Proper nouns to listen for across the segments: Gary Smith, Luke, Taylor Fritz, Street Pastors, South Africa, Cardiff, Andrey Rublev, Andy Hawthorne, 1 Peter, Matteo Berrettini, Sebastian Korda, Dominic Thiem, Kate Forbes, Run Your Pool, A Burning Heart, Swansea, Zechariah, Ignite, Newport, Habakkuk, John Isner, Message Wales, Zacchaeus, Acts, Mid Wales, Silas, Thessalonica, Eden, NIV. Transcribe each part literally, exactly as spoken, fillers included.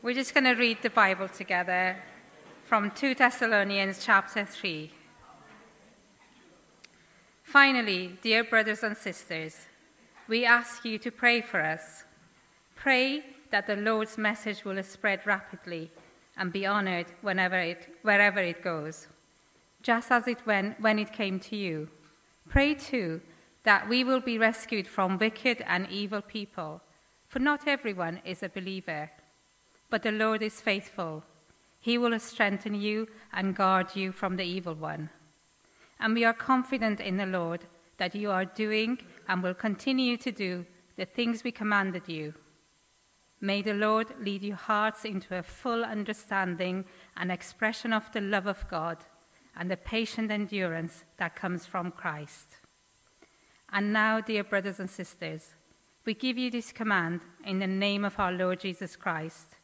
We're just going to read the Bible together from Second Thessalonians chapter three. Finally, dear brothers and sisters, we ask you to pray for us. Pray that the Lord's message will spread rapidly and be honored whenever it, wherever it goes, just as it went when it came to you. Pray, too, that we will be rescued from wicked and evil people, for not everyone is a believer. But the Lord is faithful. He will strengthen you and guard you from the evil one. And we are confident in the Lord that you are doing and will continue to do the things we commanded you. May the Lord lead your hearts into a full understanding and expression of the love of God and the patient endurance that comes from Christ. And now, dear brothers and sisters, we give you this command in the name of our Lord Jesus Christ.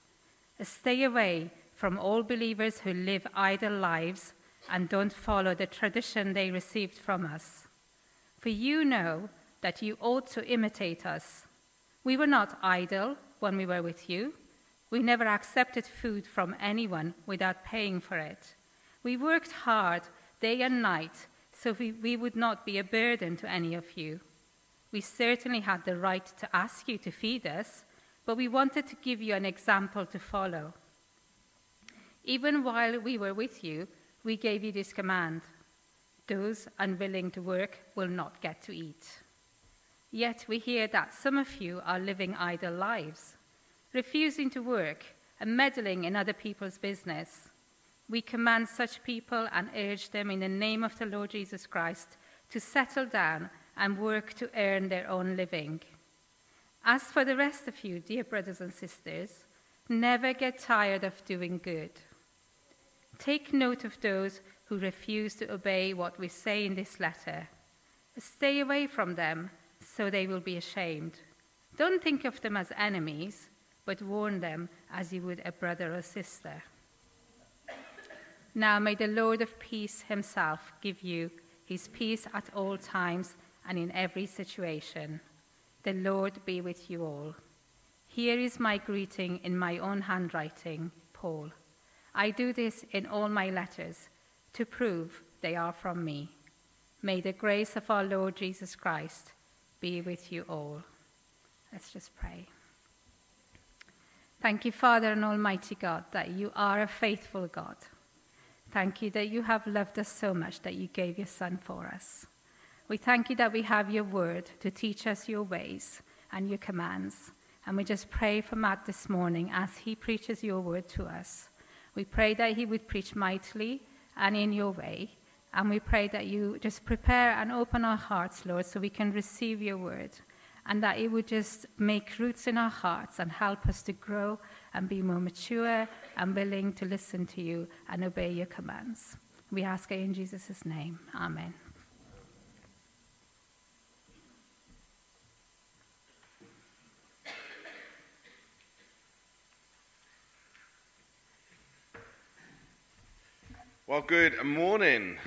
Stay away from all believers who live idle lives and don't follow the tradition they received from us. For you know that you ought to imitate us. We were not idle when we were with you. We never accepted food from anyone without paying for it. We worked hard day and night so we, we would not be a burden to any of you. We certainly had the right to ask you to feed us, but we wanted to give you an example to follow. Even while we were with you, we gave you this command: those unwilling to work will not get to eat. Yet we hear that some of you are living idle lives, refusing to work and meddling in other people's business. We command such people and urge them in the name of the Lord Jesus Christ to settle down and work to earn their own living. As for the rest of you, dear brothers and sisters, never get tired of doing good. Take note of those who refuse to obey what we say in this letter. Stay away from them, so they will be ashamed. Don't think of them as enemies, but warn them as you would a brother or sister. Now may the Lord of peace himself give you his peace at all times and in every situation. The Lord be with you all. Here is my greeting in my own handwriting, Paul. I do this in all my letters to prove they are from me. May the grace of our Lord Jesus Christ be with you all. Let's just pray. Thank you, Father and Almighty God, that you are a faithful God. Thank you that you have loved us so much that you gave your Son for us. We thank you that we have your word to teach us your ways and your commands. And we just pray for Matt this morning as he preaches your word to us. We pray that he would preach mightily and in your way. And we pray that you just prepare and open our hearts, Lord, so we can receive your word. And that it would just make roots in our hearts and help us to grow and be more mature and willing to listen to you and obey your commands. We ask it in Jesus' name. Amen. Well, good morning.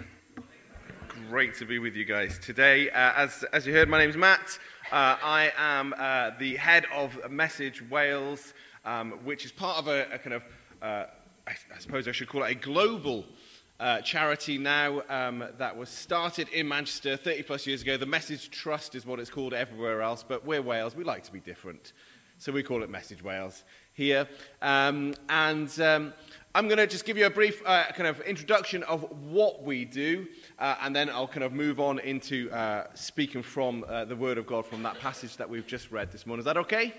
Great to be with you guys today. Uh, as, as you heard, my name's Matt. Uh, I am uh, the head of Message Wales, um, which is part of a, a kind of, uh, I, I suppose I should call it a global uh, charity now um, that was started in Manchester thirty plus years ago. The Message Trust is what it's called everywhere else, but we're Wales. We like to be different, so we call it Message Wales here. Um, and... Um, I'm going to just give you a brief uh, kind of introduction of what we do, uh, and then I'll kind of move on into uh, speaking from uh, the Word of God from that passage that we've just read this morning. Is that okay?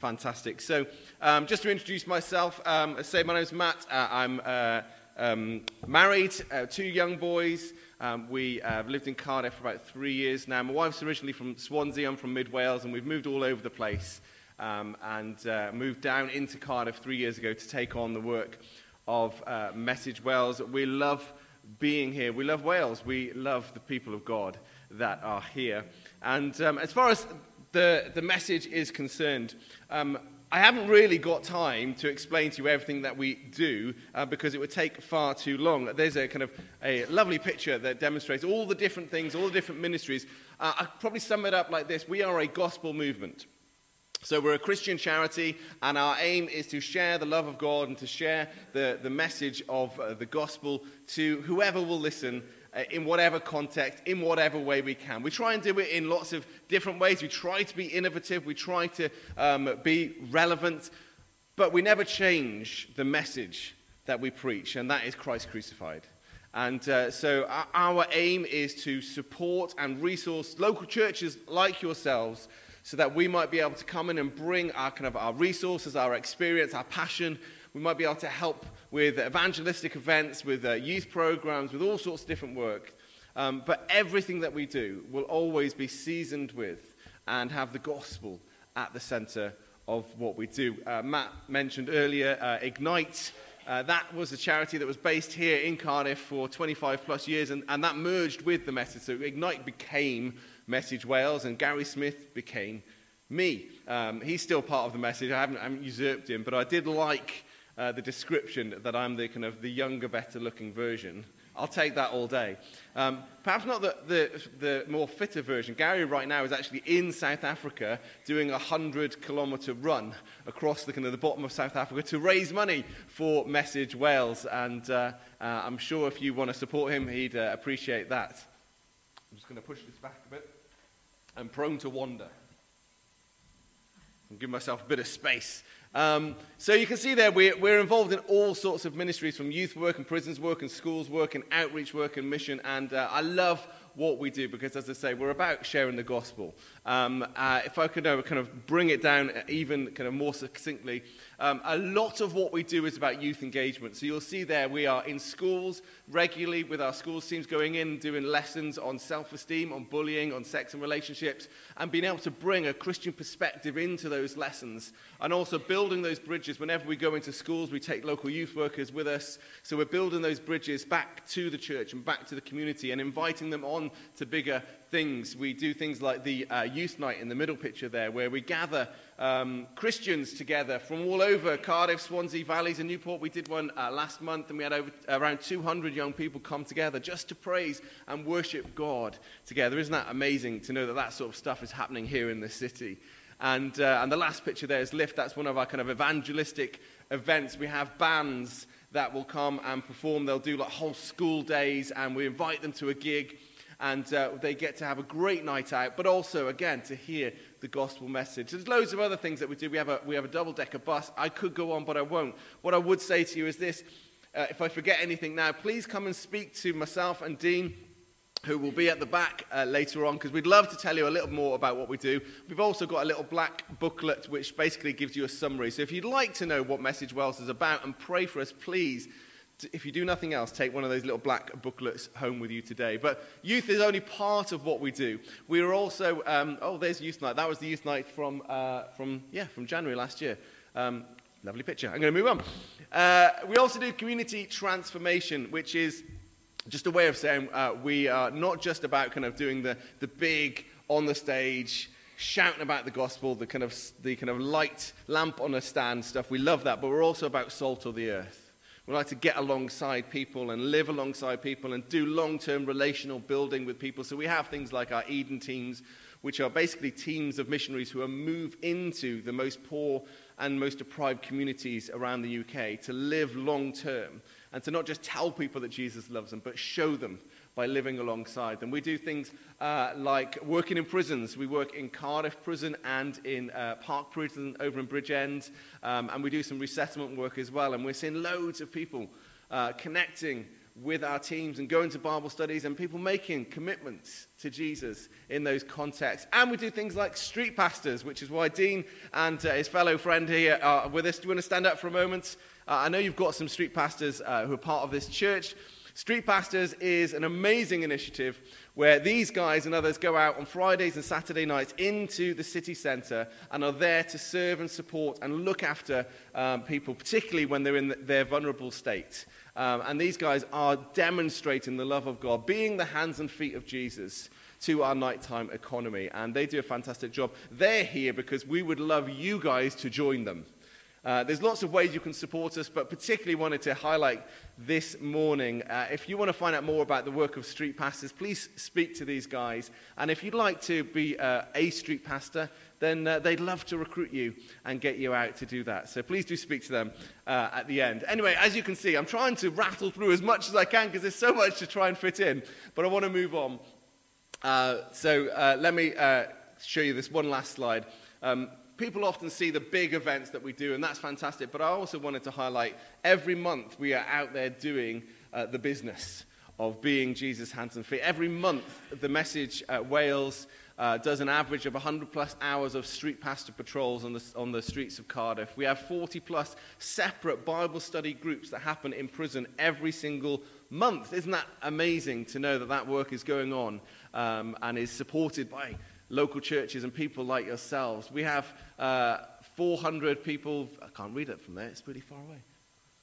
Fantastic. So um, just to introduce myself, um, I say my name's Matt. Uh, I'm uh, um, married, uh, two young boys. Um, we uh, have lived in Cardiff for about three years now. My wife's originally from Swansea. I'm from Mid Wales, and we've moved all over the place. Um, and uh, moved down into Cardiff three years ago to take on the work of uh, Message Wales. We love being here. We love Wales. We love the people of God that are here. And um, as far as the, the message is concerned, um, I haven't really got time to explain to you everything that we do uh, because it would take far too long. There's a kind of a lovely picture that demonstrates all the different things, all the different ministries. Uh, I'd probably sum it up like this. We are a gospel movement. So we're a Christian charity, and our aim is to share the love of God and to share the, the message of uh, the gospel to whoever will listen, uh, in whatever context, in whatever way we can. We try and do it in lots of different ways. We try to be innovative. We try to um, be relevant. But we never change the message that we preach, and that is Christ crucified. And uh, so our aim is to support and resource local churches like yourselves, so that we might be able to come in and bring our kind of our resources, our experience, our passion. We might be able to help with evangelistic events, with uh, youth programs, with all sorts of different work. Um, but everything that we do will always be seasoned with and have the gospel at the center of what we do. Uh, Matt mentioned earlier uh, Ignite. Uh, that was a charity that was based here in Cardiff for twenty-five plus years, and, and that merged with the Message. So Ignite became Message Wales, and Gary Smith became me. Um, he's still part of the Message. I haven't, I haven't usurped him, but I did like uh, the description that I'm the kind of the younger, better-looking version. I'll take that all day. Um, perhaps not the, the, the more fitter version. Gary right now is actually in South Africa doing a hundred-kilometre run across the, kind of the bottom of South Africa to raise money for Message Wales. And uh, uh, I'm sure if you want to support him, he'd uh, appreciate that. I'm just going to push this back a bit. I'm prone to wander. I'll give myself a bit of space. Um, so you can see there, we're, we're involved in all sorts of ministries, from youth work and prisons work and schools work and outreach work and mission, and uh, I love what we do because, as I say, we're about sharing the gospel. Um, uh, if I could uh, kind of bring it down even kind of more succinctly, um, a lot of what we do is about youth engagement. So you'll see there we are in schools regularly with our schools teams going in and doing lessons on self-esteem, on bullying, on sex and relationships, and being able to bring a Christian perspective into those lessons, and also building those bridges. Whenever we go into schools, we take local youth workers with us. So we're building those bridges back to the church and back to the community and inviting them on to bigger things. We do things like the uh, youth night in the middle picture there, where we gather um, Christians together from all over Cardiff, Swansea, Valleys and Newport. We did one uh, last month, and we had over, around two hundred young people come together just to praise and worship God together. Isn't that amazing to know that that sort of stuff is happening here in the city? And, uh, and the last picture there is Lift. That's one of our kind of evangelistic events. We have bands that will come and perform. They'll do like whole school days, and we invite them to a gig. And uh, they get to have a great night out, but also, again, to hear the gospel message. There's loads of other things that we do. We have a, we have a double-decker bus. I could go on, but I won't. What I would say to you is this. Uh, if I forget anything now, please come and speak to myself and Dean, who will be at the back uh, later on, because we'd love to tell you a little more about what we do. We've also got a little black booklet, which basically gives you a summary. So if you'd like to know what Message Wales is about and pray for us, please, if you do nothing else, take one of those little black booklets home with you today. But youth is only part of what we do. We are also, um, oh, there's youth night. That was the youth night from, uh, from yeah, from January last year. Um, lovely picture. I'm going to move on. Uh, we also do community transformation, which is just a way of saying uh, we are not just about kind of doing the, the big on the stage, shouting about the gospel, the kind of the kind of light lamp on a stand stuff. We love that, but we're also about salt of the earth. We like to get alongside people and live alongside people and do long-term relational building with people. So we have things like our Eden teams, which are basically teams of missionaries who are moved into the most poor and most deprived communities around the U K to live long-term and to not just tell people that Jesus loves them, but show them by living alongside them. We do things uh, like working in prisons. We work in Cardiff Prison and in uh, Park Prison over in Bridgend, um, and we do some resettlement work as well, and we're seeing loads of people uh, connecting with our teams and going to Bible studies and people making commitments to Jesus in those contexts. And we do things like Street Pastors, which is why Dean and uh, his fellow friend here are with us. Do you want to stand up for a moment? Uh, I know you've got some Street Pastors uh, who are part of this church. Street Pastors is an amazing initiative where these guys and others go out on Fridays and Saturday nights into the city centre and are there to serve and support and look after um, people, particularly when they're in their vulnerable state. Um, and these guys are demonstrating the love of God, being the hands and feet of Jesus to our nighttime economy. And they do a fantastic job. They're here because we would love you guys to join them. Uh, there's lots of ways you can support us, but particularly wanted to highlight this morning. Uh, if you want to find out more about the work of Street Pastors, please speak to these guys. And if you'd like to be uh, a Street Pastor, then uh, they'd love to recruit you and get you out to do that. So please do speak to them uh, at the end. Anyway, as you can see, I'm trying to rattle through as much as I can because there's so much to try and fit in, but I want to move on. Uh, so uh, let me uh, show you this one last slide. Um, People often see the big events that we do, and that's fantastic, but I also wanted to highlight every month we are out there doing uh, the business of being Jesus' hands and feet. Every month, the Message at Wales uh, does an average of one hundred plus hours of street pastor patrols on the, on the streets of Cardiff. We have forty plus separate Bible study groups that happen in prison every single month. Isn't that amazing to know that that work is going on um, and is supported by local churches and people like yourselves? We have uh, four hundred people, I can't read it from there, it's really far away,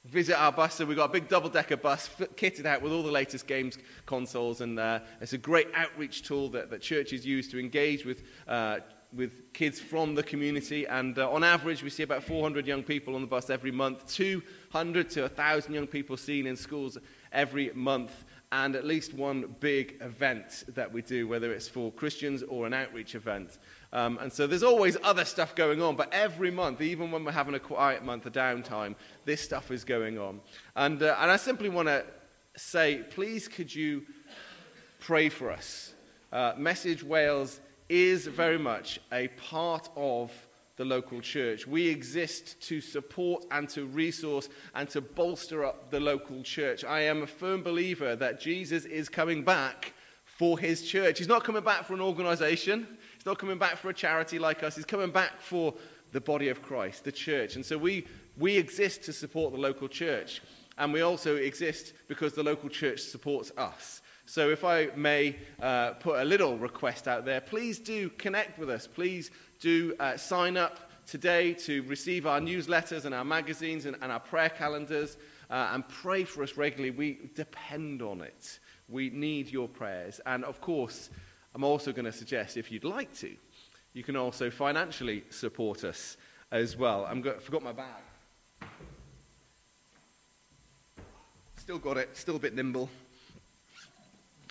visit our bus. So we've got a big double-decker bus kitted out with all the latest games consoles, and uh, it's a great outreach tool that, that churches use to engage with uh, with kids from the community, and uh, on average we see about four hundred young people on the bus every month, two hundred to one thousand young people seen in schools every month, and at least one big event that we do, whether it's for Christians or an outreach event. Um, and so there's always other stuff going on, but every month, even when we're having a quiet month, a downtime, this stuff is going on. And, uh, and I simply want to say, please could you pray for us? Uh, Message Wales is very much a part of the local church. We exist to support and to resource and to bolster up the local church. I am a firm believer that Jesus is coming back for his church. He's not coming back for an organization. He's not coming back for a charity like us. He's coming back for the body of Christ, the church. And so we, we exist to support the local church. And we also exist because the local church supports us. So if I may uh, put a little request out there, please do connect with us. Please do uh, sign up today to receive our newsletters and our magazines and, and our prayer calendars, uh, and pray for us regularly. We depend on it. We need your prayers. And of course, I'm also going to suggest, if you'd like to, you can also financially support us as well. I'm go- I forgot my bag. Still got it. Still a bit nimble,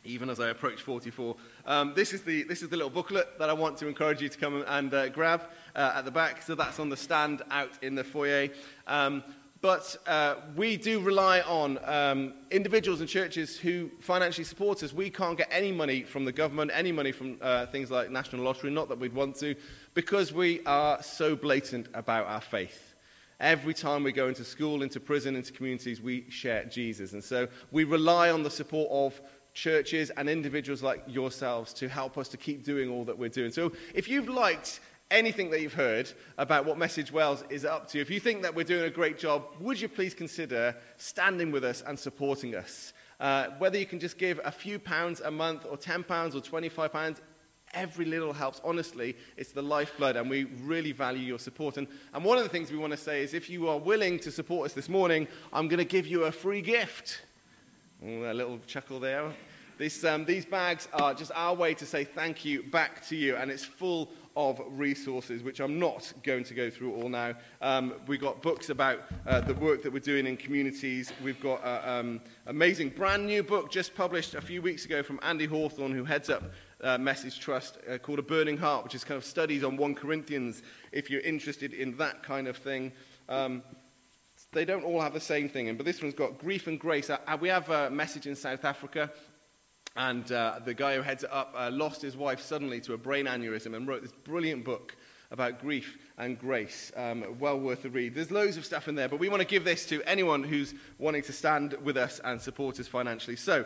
even as I approach forty-four. Um, this is the this is the little booklet that I want to encourage you to come and uh, grab uh, at the back. So that's on the stand out in the foyer. Um, but uh, we do rely on um, individuals and churches who financially support us. We can't get any money from the government, any money from uh, things like National Lottery, not that we'd want to, because we are so blatant about our faith. Every time we go into school, into prison, into communities, we share Jesus. And so we rely on the support of churches and individuals like yourselves to help us to keep doing all that we're doing. So if you've liked anything that you've heard about what Message Wales is up to, if you think that we're doing a great job, would you please consider standing with us and supporting us? Uh, whether you can just give a few pounds a month or ten pounds or twenty-five pounds, every little helps. Honestly, it's the lifeblood, and we really value your support. And, and one of the things we want to say is, if you are willing to support us this morning, I'm going to give you a free gift. Ooh, a little chuckle there. This, um, these bags are just our way to say thank you back to you, and it's full of resources, which I'm not going to go through all now. Um, we've got books about uh, the work that we're doing in communities. We've got an uh, um, amazing brand new book just published a few weeks ago from Andy Hawthorne, who heads up uh, Message Trust, uh, called A Burning Heart, which is kind of studies on First Corinthians, if you're interested in that kind of thing. Um, They don't all have the same thing in, but this one's got Grief and Grace. Uh, we have a message in South Africa, and uh, the guy who heads it up uh, lost his wife suddenly to a brain aneurysm and wrote this brilliant book about grief and grace. Um, well worth a read. There's loads of stuff in there, but we want to give this to anyone who's wanting to stand with us and support us financially. So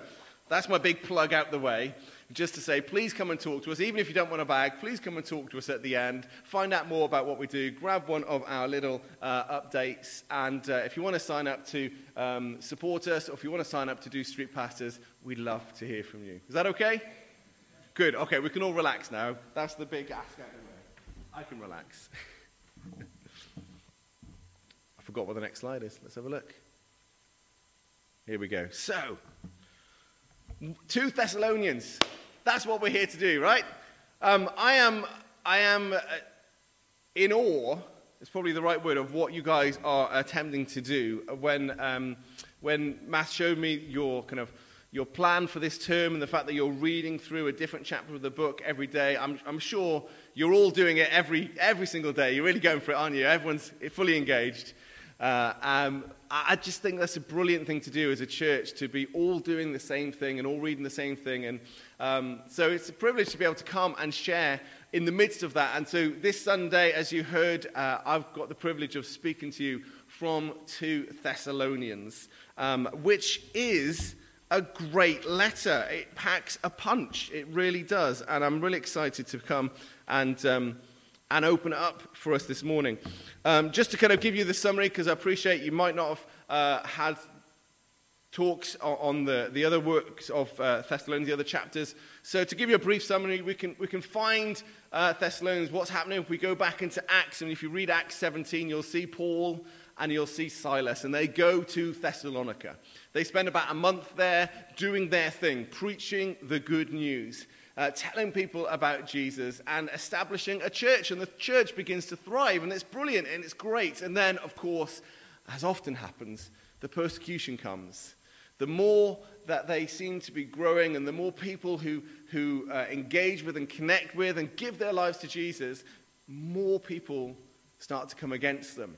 that's my big plug out the way, just to say, please come and talk to us. Even if you don't want a bag, please come and talk to us at the end. Find out more about what we do. Grab one of our little uh, updates. And uh, if you want to sign up to um, support us, or if you want to sign up to do Street Pastors, we'd love to hear from you. Is that okay? Good. Okay, we can all relax now. That's the big ask out the way. I can relax. I forgot what the next slide is. Let's have a look. Here we go. So, Second Thessalonians. That's what we're here to do, right? Um, I am I am uh, in awe, it's probably the right word, of what you guys are attempting to do. When um, when Matt showed me your kind of your plan for this term and the fact that you're reading through a different chapter of the book every day. I'm, I'm sure you're all doing it every, every single day. You're really going for it, aren't you? Everyone's fully engaged. Uh, um, I just think that's a brilliant thing to do as a church, to be all doing the same thing and all reading the same thing. And um, so it's a privilege to be able to come and share in the midst of that. And so this Sunday, as you heard, uh, I've got the privilege of speaking to you from Second Thessalonians, um, which is a great letter. It packs a punch. It really does. And I'm really excited to come and... Um, and open up for us this morning. Um, just to kind of give you the summary, because I appreciate you might not have uh, had talks on the, the other works of uh, Thessalonians, the other chapters. So to give you a brief summary, we can, we can find uh, Thessalonians, what's happening. If we go back into Acts, and if you read Acts seventeen, you'll see Paul and you'll see Silas, and they go to Thessalonica. They spend about a month there doing their thing, preaching the good news. Uh, telling people about Jesus and establishing a church, and the church begins to thrive, and it's brilliant and it's great. And then, of course, as often happens, the persecution comes. The more that they seem to be growing, and the more people who who uh, engage with and connect with and give their lives to Jesus, more people start to come against them.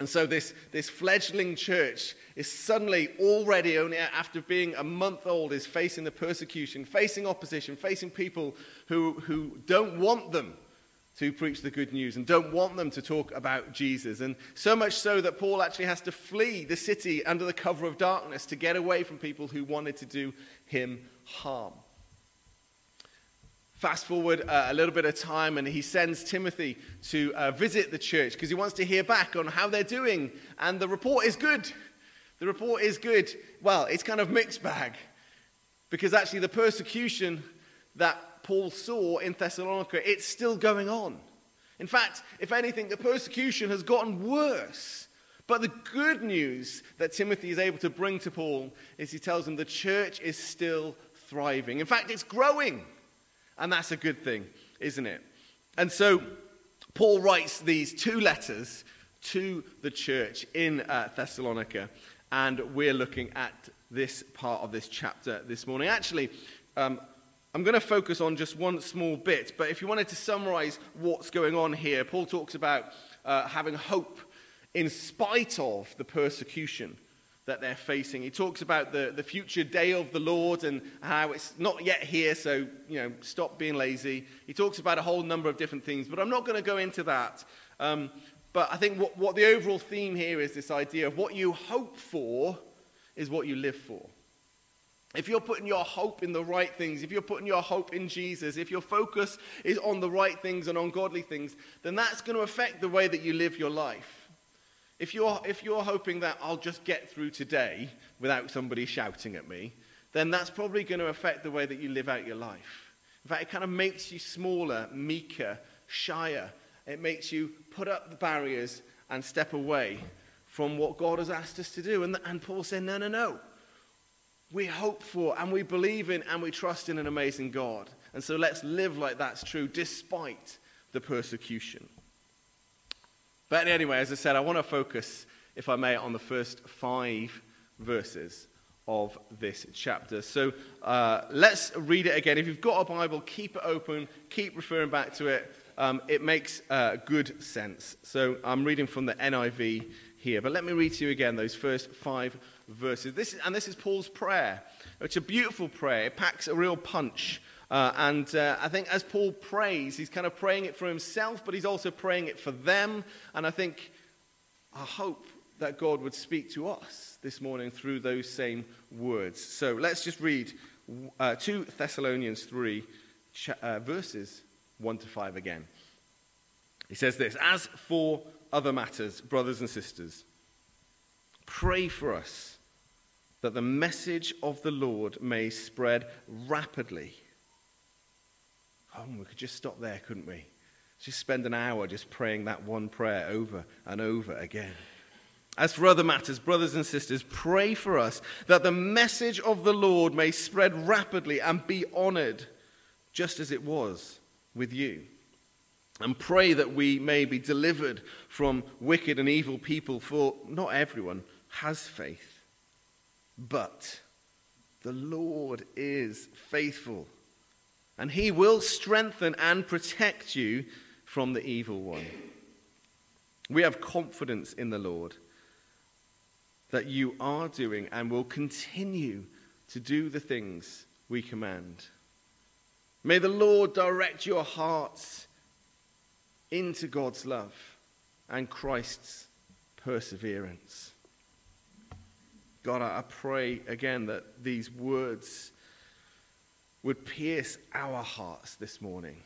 And so this, this fledgling church is suddenly already, only after being a month old, is facing the persecution, facing opposition, facing people who, who don't want them to preach the good news and don't want them to talk about Jesus. And so much so that Paul actually has to flee the city under the cover of darkness to get away from people who wanted to do him harm. Fast forward uh, a little bit of time, and he sends Timothy to uh, visit the church because he wants to hear back on how they're doing. And the report is good. The report is good. Well, it's kind of mixed bag, because actually the persecution that Paul saw in Thessalonica, it's still going on. In fact, if anything, the persecution has gotten worse. But the good news that Timothy is able to bring to Paul is he tells him the church is still thriving. In fact, it's growing. And that's a good thing, isn't it? And so Paul writes these two letters to the church in uh, Thessalonica. And we're looking at this part of this chapter this morning. Actually, um, I'm going to focus on just one small bit. But if you wanted to summarize what's going on here, Paul talks about uh, having hope in spite of the persecution that they're facing. He talks about the, the future day of the Lord and how it's not yet here, so, you know, stop being lazy. He talks about a whole number of different things, but I'm not going to go into that. Um, but I think what, what the overall theme here is this idea of what you hope for is what you live for. If you're putting your hope in the right things, if you're putting your hope in Jesus, if your focus is on the right things and on godly things, then that's going to affect the way that you live your life. If you're, if you're hoping that I'll just get through today without somebody shouting at me, then that's probably going to affect the way that you live out your life. In fact, it kind of makes you smaller, meeker, shyer. It makes you put up the barriers and step away from what God has asked us to do. And, and Paul said, no, no, no. We hope for and we believe in and we trust in an amazing God. And so let's live like that's true despite the persecution. But anyway, as I said, I want to focus, if I may, on the first five verses of this chapter. So uh, let's read it again. If you've got a Bible, keep it open, keep referring back to it. Um, it makes uh, good sense. So I'm reading from the N I V here. But let me read to you again those first five verses. This is, and this is Paul's prayer. It's a beautiful prayer. It packs a real punch. Uh, and uh, I think as Paul prays, he's kind of praying it for himself, but he's also praying it for them. And I think, I hope that God would speak to us this morning through those same words. So let's just read uh, Second Thessalonians three, uh, verses one to five again. He says this, "As for other matters, brothers and sisters, pray for us that the message of the Lord may spread rapidly." Oh, we could just stop there, couldn't we? Just spend an hour just praying that one prayer over and over again. "As for other matters, brothers and sisters, pray for us that the message of the Lord may spread rapidly and be honored, just as it was with you. And pray that we may be delivered from wicked and evil people, for not everyone has faith. But The Lord is faithful, and he will strengthen and protect you from the evil one. We have confidence in the Lord that you are doing and will continue to do the things we command. May the Lord direct your hearts into God's love and Christ's perseverance. God, I pray again that these words would pierce our hearts this morning.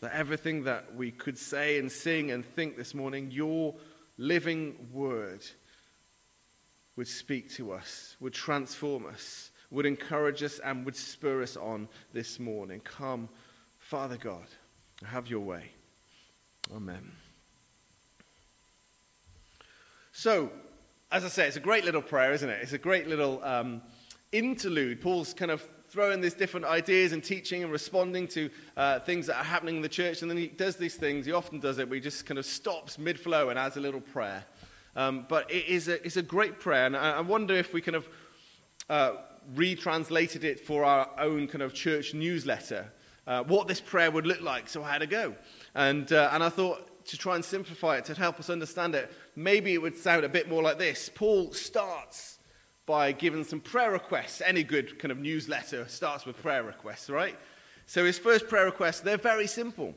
That everything that we could say and sing and think this morning, your living word would speak to us, would transform us, would encourage us, and would spur us on this morning. Come, Father God, have your way. Amen. So, as I say, it's a great little prayer, isn't it? It's a great little um, interlude. Paul's kind of throwing these different ideas and teaching and responding to uh, things that are happening in the church. And then he does these things. He often does it, but he just kind of stops mid-flow and adds a little prayer. Um, but it is a, it's a great prayer. And I, I wonder if we kind of uh, retranslated it for our own kind of church newsletter, uh, what this prayer would look like. So I had a go. And, uh, and I thought to try and simplify it, to help us understand it, maybe it would sound a bit more like this. Paul starts by giving some prayer requests. Any good kind of newsletter starts with prayer requests, right? So his first prayer requests, they're very simple.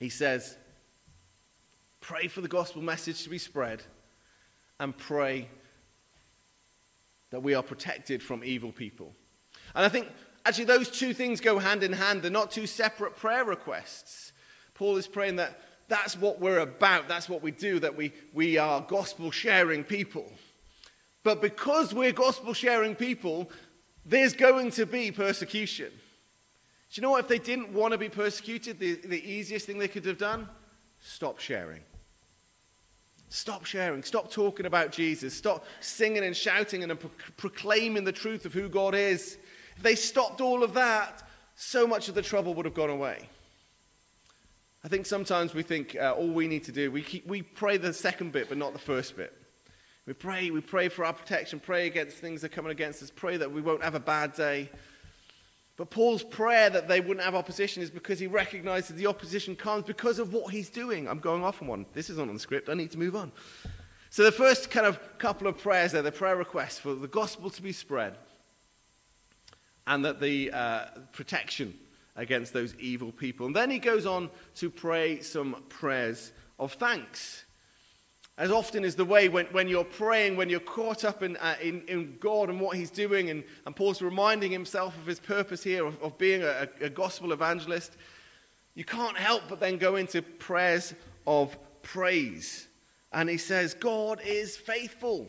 He says, pray for the gospel message to be spread, and pray that we are protected from evil people. And I think, actually, those two things go hand in hand. They're not two separate prayer requests. Paul is praying that that's what we're about, that's what we do, that we, we are gospel-sharing people. But because we're gospel-sharing people, there's going to be persecution. Do you know what? If they didn't want to be persecuted, the, the easiest thing they could have done? Stop sharing. Stop sharing. Stop talking about Jesus. Stop singing and shouting and pro- proclaiming the truth of who God is. If they stopped all of that, so much of the trouble would have gone away. I think sometimes we think uh, all we need to do, we, keep, we pray the second bit but not the first bit. We pray, we pray for our protection, pray against things that are coming against us, pray that we won't have a bad day. But Paul's prayer that they wouldn't have opposition is because he recognizes the opposition comes because of what he's doing. I'm going off on one. This isn't on the script. I need to move on. So the first kind of couple of prayers there, the prayer requests for the gospel to be spread and that the uh, protection against those evil people. And then he goes on to pray some prayers of thanks. As often is the way when, when you're praying, when you're caught up in, uh, in, in God and what he's doing, and, and Paul's reminding himself of his purpose here of, of being a, a gospel evangelist, you can't help but then go into prayers of praise. And he says, God is faithful.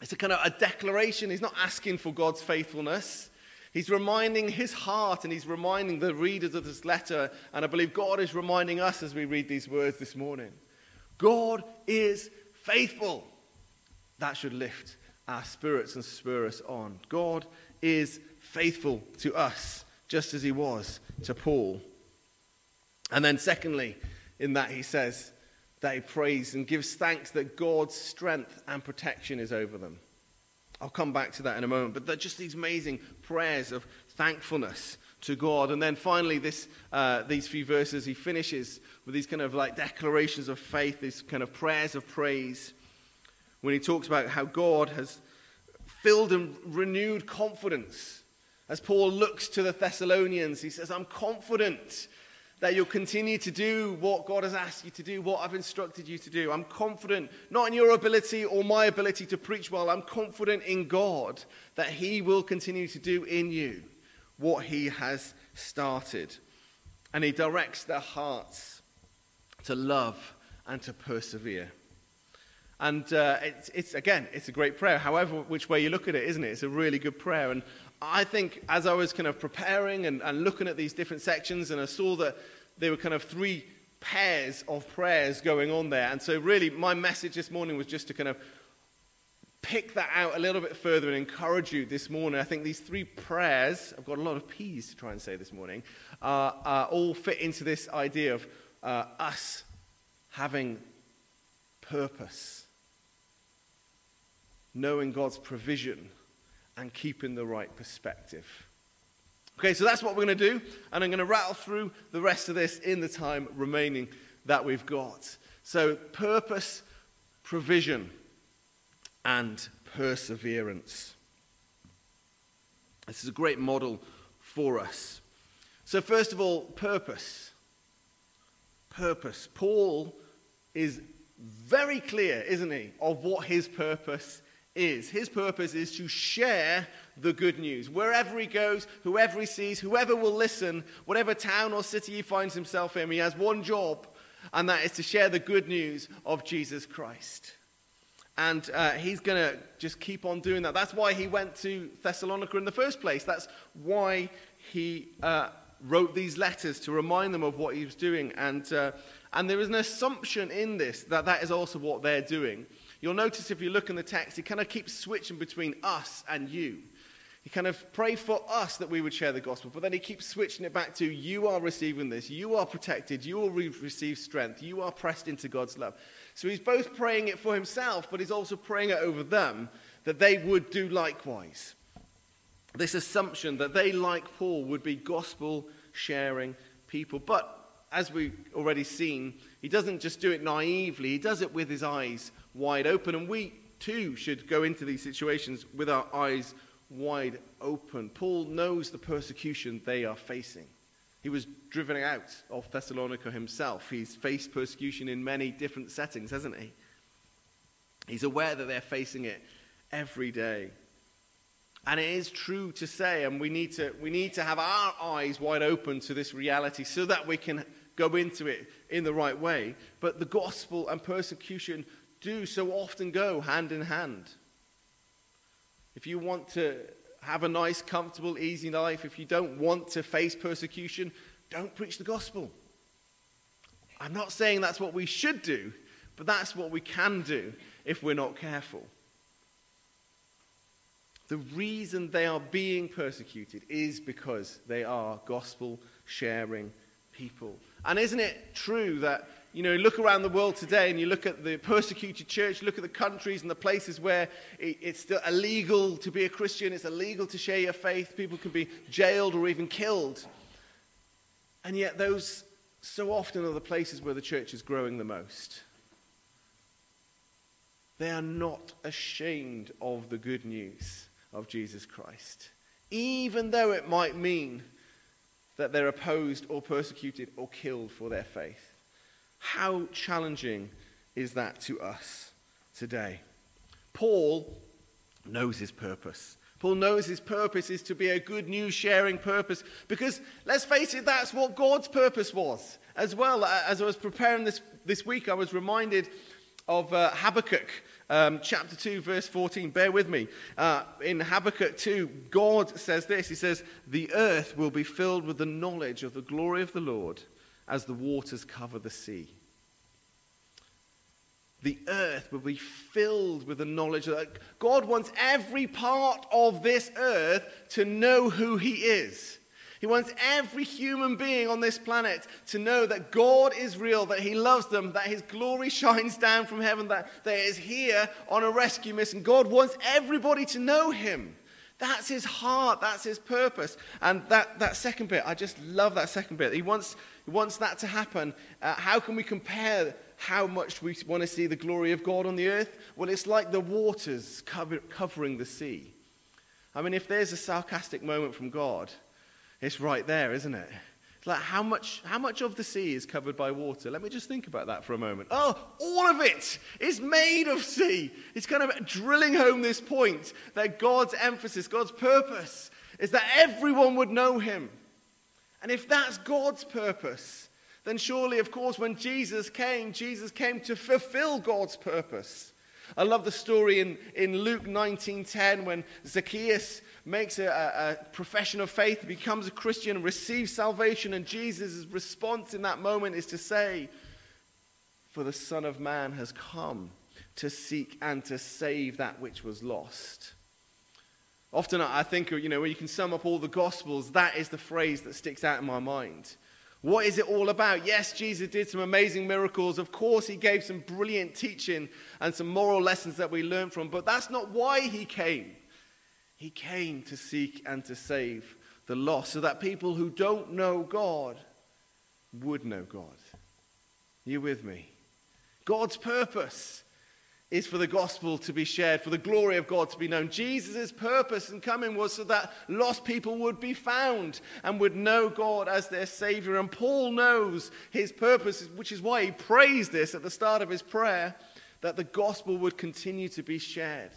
It's a kind of a declaration. He's not asking for God's faithfulness. He's reminding his heart, and he's reminding the readers of this letter. And I believe God is reminding us as we read these words this morning. God is faithful. That should lift our spirits and spur us on. God is faithful to us, just as he was to Paul. And then secondly, in that he says that he prays and gives thanks that God's strength and protection is over them. I'll come back to that in a moment, but they're just these amazing prayers of thankfulness to God. And then finally, this uh, these few verses, he finishes with these kind of like declarations of faith, these kind of prayers of praise, when he talks about how God has filled and renewed confidence. As Paul looks to the Thessalonians, he says, I'm confident that you'll continue to do what God has asked you to do, what I've instructed you to do. I'm confident, not in your ability or my ability to preach well, I'm confident in God that he will continue to do in you what he has started. And he directs their hearts to love and to persevere. And uh, it's, it's, again, it's a great prayer, however which way you look at it, isn't it? It's a really good prayer. And I think as I was kind of preparing and, and looking at these different sections, and I saw that there were kind of three pairs of prayers going on there. And so really my message this morning was just to kind of pick that out a little bit further and encourage you this morning. I think these three prayers, I've got a lot of P's to try and say this morning, uh, uh, all fit into this idea of uh, us having purpose, knowing God's provision and keeping the right perspective. Okay, so that's what we're going to do, and I'm going to rattle through the rest of this in the time remaining that we've got. So purpose, provision, and perseverance. This is a great model for us. So first of all, purpose. Purpose. Paul is very clear, isn't he, of what his purpose is. His purpose is to share the good news. Wherever he goes, whoever he sees, whoever will listen, whatever town or city he finds himself in, he has one job, and that is to share the good news of Jesus Christ. And uh, he's going to just keep on doing that. That's why he went to Thessalonica in the first place. That's why he uh, wrote these letters, to remind them of what he was doing. And, uh, and there is an assumption in this that that is also what they're doing. You'll notice if you look in the text, he kind of keeps switching between us and you. He kind of prayed for us that we would share the gospel, but then he keeps switching it back to you are receiving this, you are protected, you will receive strength, you are pressed into God's love. So he's both praying it for himself, but he's also praying it over them, that they would do likewise. This assumption that they, like Paul, would be gospel-sharing people. But as we've already seen, he doesn't just do it naively, he does it with his eyes wide open. And we, too, should go into these situations with our eyes wide open. Paul knows the persecution they are facing. He was driven out of Thessalonica himself. He's faced persecution in many different settings, hasn't he? He's aware that they're facing it every day. And it is true to say, and we need to, we need to have our eyes wide open to this reality so that we can go into it in the right way. But the gospel and persecution do so often go hand in hand. If you want to have a nice, comfortable, easy life, if you don't want to face persecution, don't preach the gospel. I'm not saying that's what we should do, but that's what we can do if we're not careful. The reason they are being persecuted is because they are gospel-sharing people. And isn't it true that, you know, look around the world today and you look at the persecuted church, look at the countries and the places where it's still illegal to be a Christian, it's illegal to share your faith, people can be jailed or even killed. And yet those so often are the places where the church is growing the most. They are not ashamed of the good news of Jesus Christ, even though it might mean that they're opposed or persecuted or killed for their faith. How challenging is that to us today? Paul knows his purpose. Paul knows his purpose is to be a good news sharing purpose, because let's face it, that's what God's purpose was as well. As I was preparing this, this week, I was reminded of uh, Habakkuk um, chapter two verse fourteen. Bear with me. Uh, in Habakkuk two, God says this. He says, "The earth will be filled with the knowledge of the glory of the Lord as the waters cover the sea." The earth will be filled with the knowledge of that. God wants every part of this earth to know who he is. He wants every human being on this planet to know that God is real, that he loves them, that his glory shines down from heaven, that, that it is here on a rescue mission. God wants everybody to know him. That's his heart. That's his purpose. And that, that second bit, I just love that second bit. He wants, he wants that to happen. Uh, how can we compare how much we want to see the glory of God on the earth? Well, it's like the waters cover, covering the sea. I mean, if there's a sarcastic moment from God, it's right there, isn't it? It's like, how much, how much of the sea is covered by water? Let me just think about that for a moment. Oh, all of it is made of sea. It's kind of drilling home this point that God's emphasis, God's purpose, is that everyone would know him. And if that's God's purpose, then surely, of course, when Jesus came, Jesus came to fulfill God's purpose. I love the story in, in Luke nineteen ten when Zacchaeus makes a, a profession of faith, becomes a Christian, receives salvation, and Jesus' response in that moment is to say, "For the Son of Man has come to seek and to save that which was lost." Often I think, you know, when you can sum up all the Gospels, that is the phrase that sticks out in my mind. What is it all about? Yes, Jesus did some amazing miracles. Of course, he gave some brilliant teaching and some moral lessons that we learn from. But that's not why he came. He came to seek and to save the lost, so that people who don't know God would know God. Are you with me? God's purpose is for the gospel to be shared, for the glory of God to be known. Jesus' purpose in coming was so that lost people would be found and would know God as their Savior. And Paul knows his purpose, which is why he prays this at the start of his prayer, that the gospel would continue to be shared.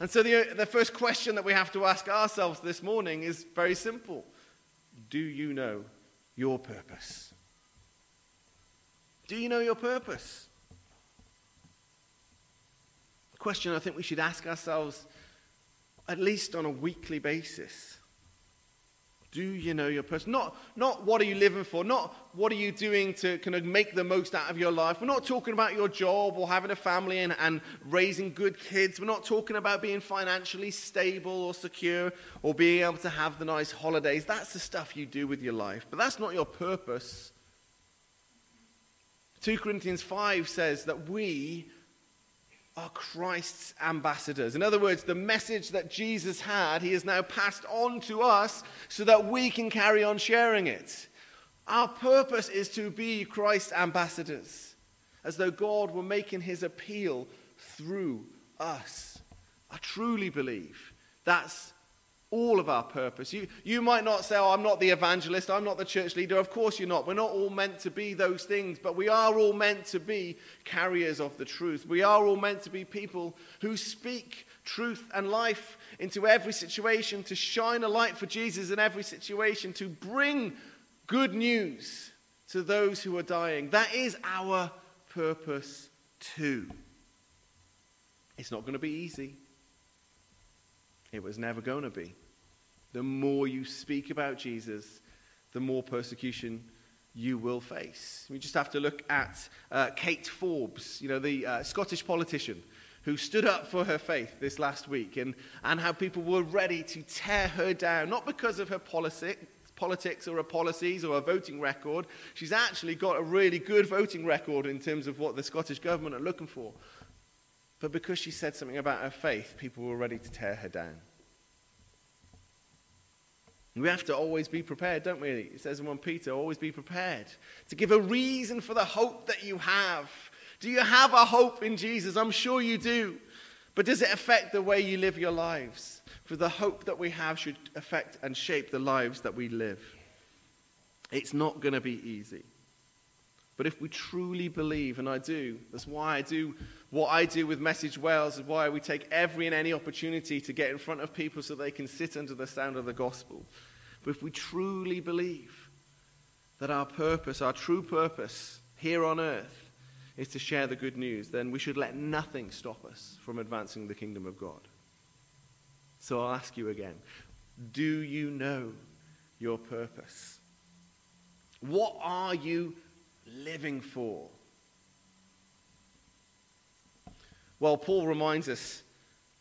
And so the, the first question that we have to ask ourselves this morning is very simple. Do you know your purpose? Do you know your purpose? Question I think we should ask ourselves at least on a weekly basis. Do you know your purpose? Not, not what are you living for? Not what are you doing to kind of make the most out of your life? We're not talking about your job or having a family and, and raising good kids. We're not talking about being financially stable or secure or being able to have the nice holidays. That's the stuff you do with your life. But that's not your purpose. two Corinthians five says that we are Christ's ambassadors. In other words, the message that Jesus had, he has now passed on to us so that we can carry on sharing it. Our purpose is to be Christ's ambassadors, as though God were making his appeal through us. I truly believe that's all of our purpose. You, you might not say, oh, I'm not the evangelist, I'm not the church leader. Of course you're not. We're not all meant to be those things, but we are all meant to be carriers of the truth. We are all meant to be people who speak truth and life into every situation, to shine a light for Jesus in every situation, to bring good news to those who are dying. That is our purpose too. It's not going to be easy. It was never going to be. The more you speak about Jesus, the more persecution you will face. We just have to look at uh, Kate Forbes, you know, the uh, Scottish politician who stood up for her faith this last week, and, and how people were ready to tear her down, not because of her policy, politics or her policies or her voting record. She's actually got a really good voting record in terms of what the Scottish government are looking for. But because she said something about her faith, people were ready to tear her down. We have to always be prepared, don't we? It says in First Peter, always be prepared to give a reason for the hope that you have. Do you have a hope in Jesus? I'm sure you do. But does it affect the way you live your lives? For the hope that we have should affect and shape the lives that we live. It's not going to be easy. But if we truly believe, and I do, that's why I do what I do with Message Wales, is why we take every and any opportunity to get in front of people so they can sit under the sound of the gospel. But if we truly believe that our purpose, our true purpose here on earth is to share the good news, then we should let nothing stop us from advancing the kingdom of God. So I'll ask you again, do you know your purpose? What are you living for? Well, Paul reminds us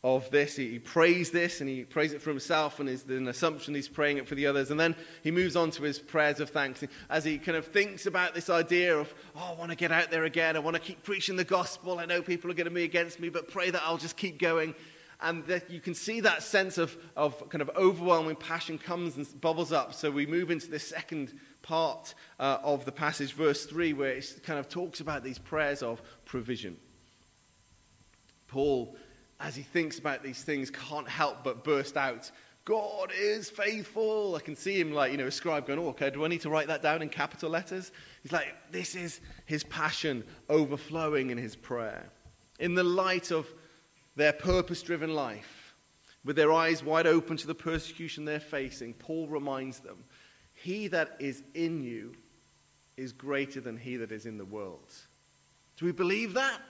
of this. He prays this, and he prays it for himself, and is an assumption he's praying it for the others. And then he moves on to his prayers of thanks as he kind of thinks about this idea of, oh, I want to get out there again. I want to keep preaching the gospel. I know people are going to be against me, but pray that I'll just keep going. And that you can see that sense of, of kind of overwhelming passion comes and bubbles up. So we move into the second part uh, of the passage, verse three, where it kind of talks about these prayers of provision. Paul, as he thinks about these things, can't help but burst out, God is faithful. I can see him like, you know, a scribe going, oh, okay, do I need to write that down in capital letters? He's like, this is his passion overflowing in his prayer. In the light of their purpose-driven life, with their eyes wide open to the persecution they're facing, Paul reminds them, he that is in you is greater than he that is in the world. Do we believe that?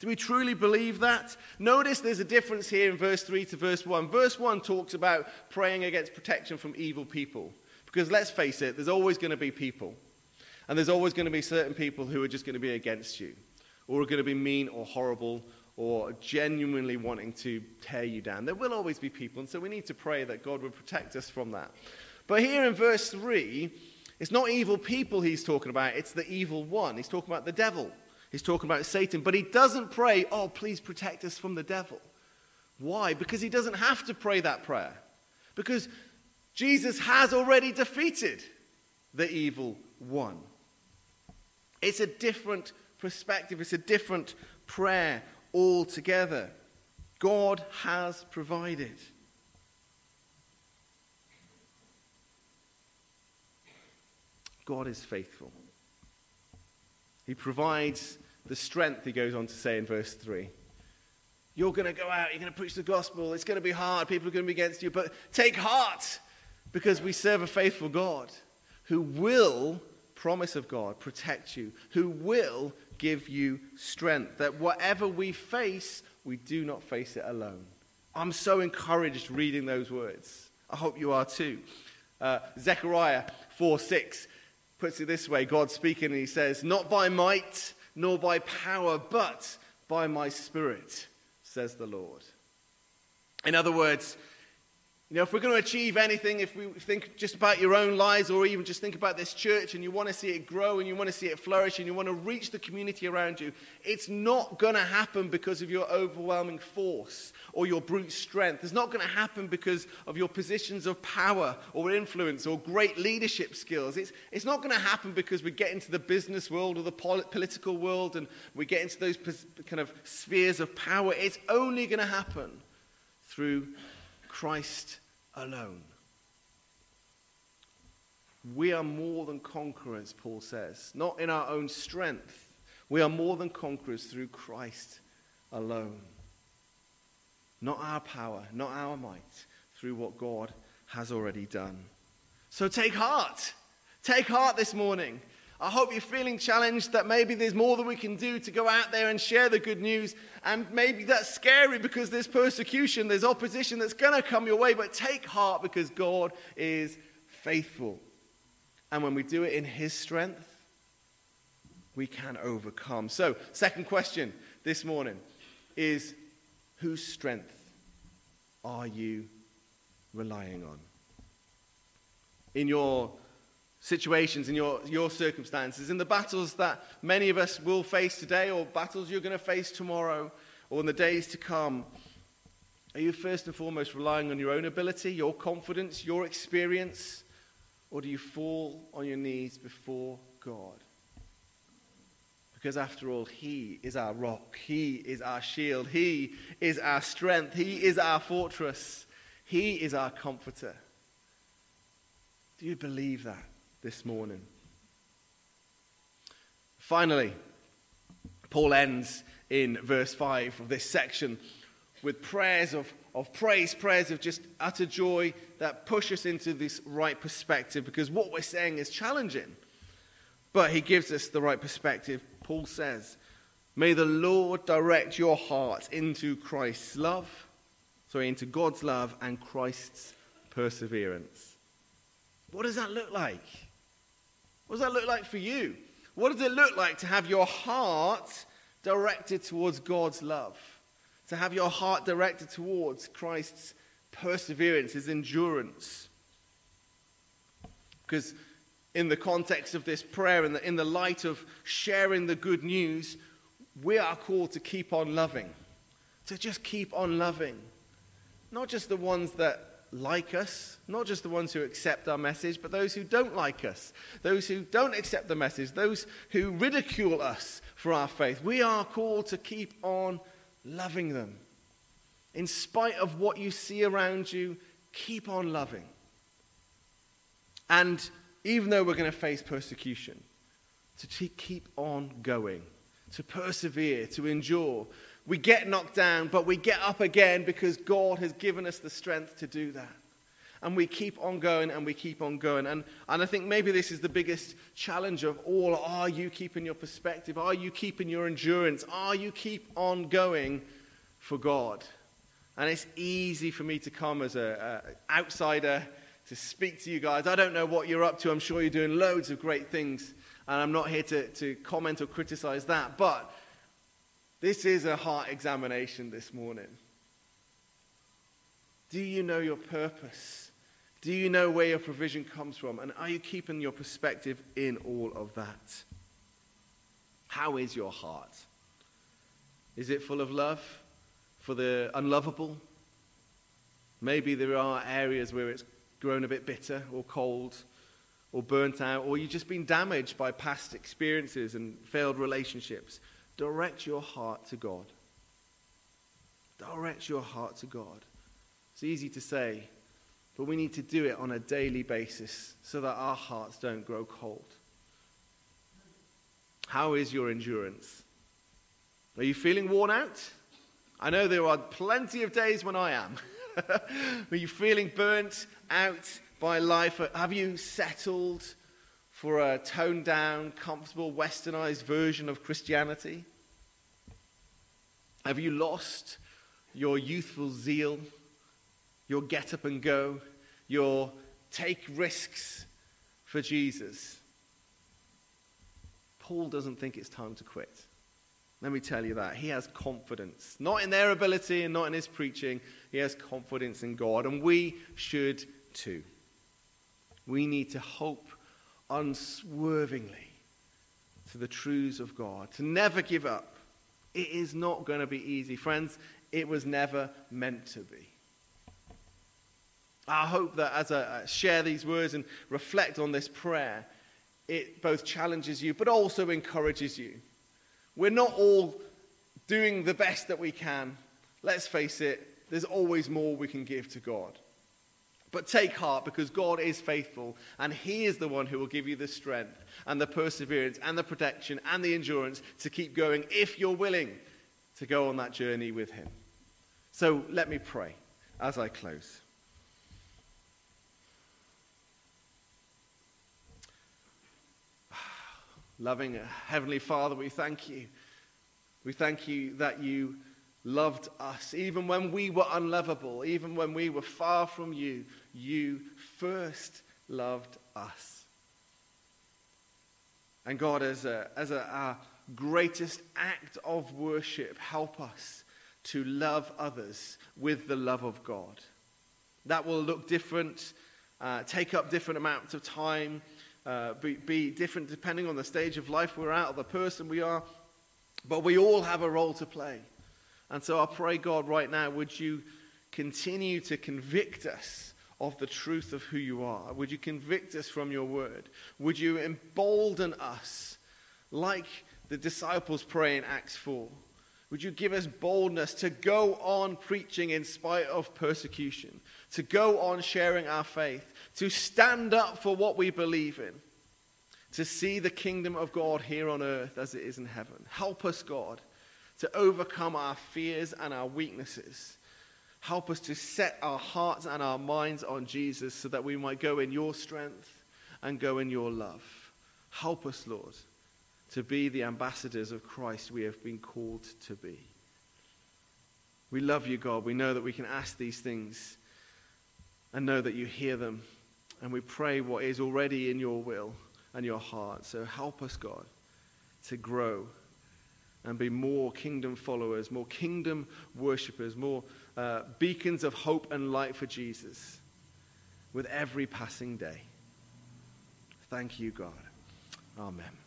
Do we truly believe that? Notice there's a difference here in verse three to verse one. Verse one talks about praying against protection from evil people, because let's face it, there's always going to be people, and there's always going to be certain people who are just going to be against you, or are going to be mean or horrible, or genuinely wanting to tear you down. There will always be people, and so we need to pray that God would protect us from that. But here in verse three, it's not evil people he's talking about, it's the evil one. He's talking about the devil. He's talking about Satan, but he doesn't pray, oh, please protect us from the devil. Why? Because he doesn't have to pray that prayer. Because Jesus has already defeated the evil one. It's a different perspective. It's a different prayer altogether. God has provided. God is faithful. He provides the strength, he goes on to say in verse three. You're going to go out, you're going to preach the gospel, it's going to be hard, people are going to be against you, but take heart, because we serve a faithful God who will, promise of God, protect you, who will give you strength, that whatever we face, we do not face it alone. I'm so encouraged reading those words. I hope you are too. Uh, Zechariah four six puts it this way, God speaking, and he says, not by might nor by power, but by my spirit, says the Lord. In other words, you know, if we're going to achieve anything, if we think just about your own lives or even just think about this church and you want to see it grow and you want to see it flourish and you want to reach the community around you, it's not going to happen because of your overwhelming force or your brute strength. It's not going to happen because of your positions of power or influence or great leadership skills. It's, it's not going to happen because we get into the business world or the pol- political world and we get into those pos- kind of spheres of power. It's only going to happen through Christ alone. We are more than conquerors, Paul says, not in our own strength. We are more than conquerors through Christ alone. Not our power, not our might, through what God has already done. So take heart. Take heart this morning. I hope you're feeling challenged that maybe there's more that we can do to go out there and share the good news. And maybe that's scary because there's persecution, there's opposition that's going to come your way. But take heart because God is faithful. And when we do it in his strength, we can overcome. So, second question this morning is, whose strength are you relying on? In your situations, in your, your circumstances, in the battles that many of us will face today, or battles you're going to face tomorrow, or in the days to come, are you first and foremost relying on your own ability, your confidence, your experience, or do you fall on your knees before God? Because after all, he is our rock, he is our shield, he is our strength, he is our fortress, he is our comforter. Do you believe that this morning? Finally, Paul ends in verse five of this section with prayers of, of praise, prayers of just utter joy that push us into this right perspective, because what we're saying is challenging, but he gives us the right perspective. Paul says, may the Lord direct your heart into Christ's love, sorry, into God's love and Christ's perseverance. What does that look like? What does that look like for you? What does it look like to have your heart directed towards God's love? To have your heart directed towards Christ's perseverance, his endurance? Because in the context of this prayer, in the, in the light of sharing the good news, we are called to keep on loving. To just keep on loving. Not just the ones that like us, not just the ones who accept our message, but those who don't like us, those who don't accept the message, those who ridicule us for our faith. We are called to keep on loving them. In spite of what you see around you, keep on loving. And even though we're going to face persecution, to keep on going, to persevere, to endure. We get knocked down, but we get up again because God has given us the strength to do that. And we keep on going and we keep on going. And, and I think maybe this is the biggest challenge of all. Are you keeping your perspective? Are you keeping your endurance? Are you keep on going for God? And it's easy for me to come as an outsider to speak to you guys. I don't know what you're up to. I'm sure you're doing loads of great things. And I'm not here to, to comment or criticize that. But this is a heart examination this morning. Do you know your purpose? Do you know where your provision comes from? And are you keeping your perspective in all of that? How is your heart? Is it full of love, for the unlovable. Maybe there are areas where it's grown a bit bitter or cold or burnt out, or you've just been damaged by past experiences and failed relationships. Direct your heart to God. Direct your heart to God. It's easy to say, but we need to do it on a daily basis so that our hearts don't grow cold. How is your endurance? Are you feeling worn out? I know there are plenty of days when I am. Are you feeling burnt out by life? Have you settled for a toned-down, comfortable, westernized version of Christianity? Have you lost your youthful zeal, your get-up and go, your take risks for Jesus? Paul doesn't think it's time to quit. Let me tell you that. He has confidence, not in their ability and not in his preaching. He has confidence in God, and we should too. We need to hope unswervingly to the truths of God, to never give up. It is not going to be easy. Friends, it was never meant to be. I hope that as I share these words and reflect on this prayer, it both challenges you but also encourages you. We're not all doing the best that we can. Let's face it, there's always more we can give to God. But take heart, because God is faithful, and he is the one who will give you the strength and the perseverance and the protection and the endurance to keep going if you're willing to go on that journey with him. So let me pray as I close. Loving Heavenly Father, we thank you. We thank you that you loved us. Even when we were unlovable, even when we were far from you, you first loved us. And God, as, a, as a, our greatest act of worship, help us to love others with the love of God. That will look different, uh, take up different amounts of time, Uh, be, be different depending on the stage of life we're at or the person we are, but we all have a role to play. And so I pray, God, right now, would you continue to convict us of the truth of who you are? Would you convict us from your word? Would you embolden us like the disciples pray in Acts four? Would you give us boldness to go on preaching in spite of persecution, to go on sharing our faith, to stand up for what we believe in, to see the kingdom of God here on earth as it is in heaven. Help us, God, to overcome our fears and our weaknesses. Help us to set our hearts and our minds on Jesus so that we might go in your strength and go in your love. Help us, Lord, to be the ambassadors of Christ we have been called to be. We love you, God. We know that we can ask these things and know that you hear them. And we pray what is already in your will and your heart. So help us, God, to grow and be more kingdom followers, more kingdom worshippers, more uh, beacons of hope and light for Jesus with every passing day. Thank you, God. Amen.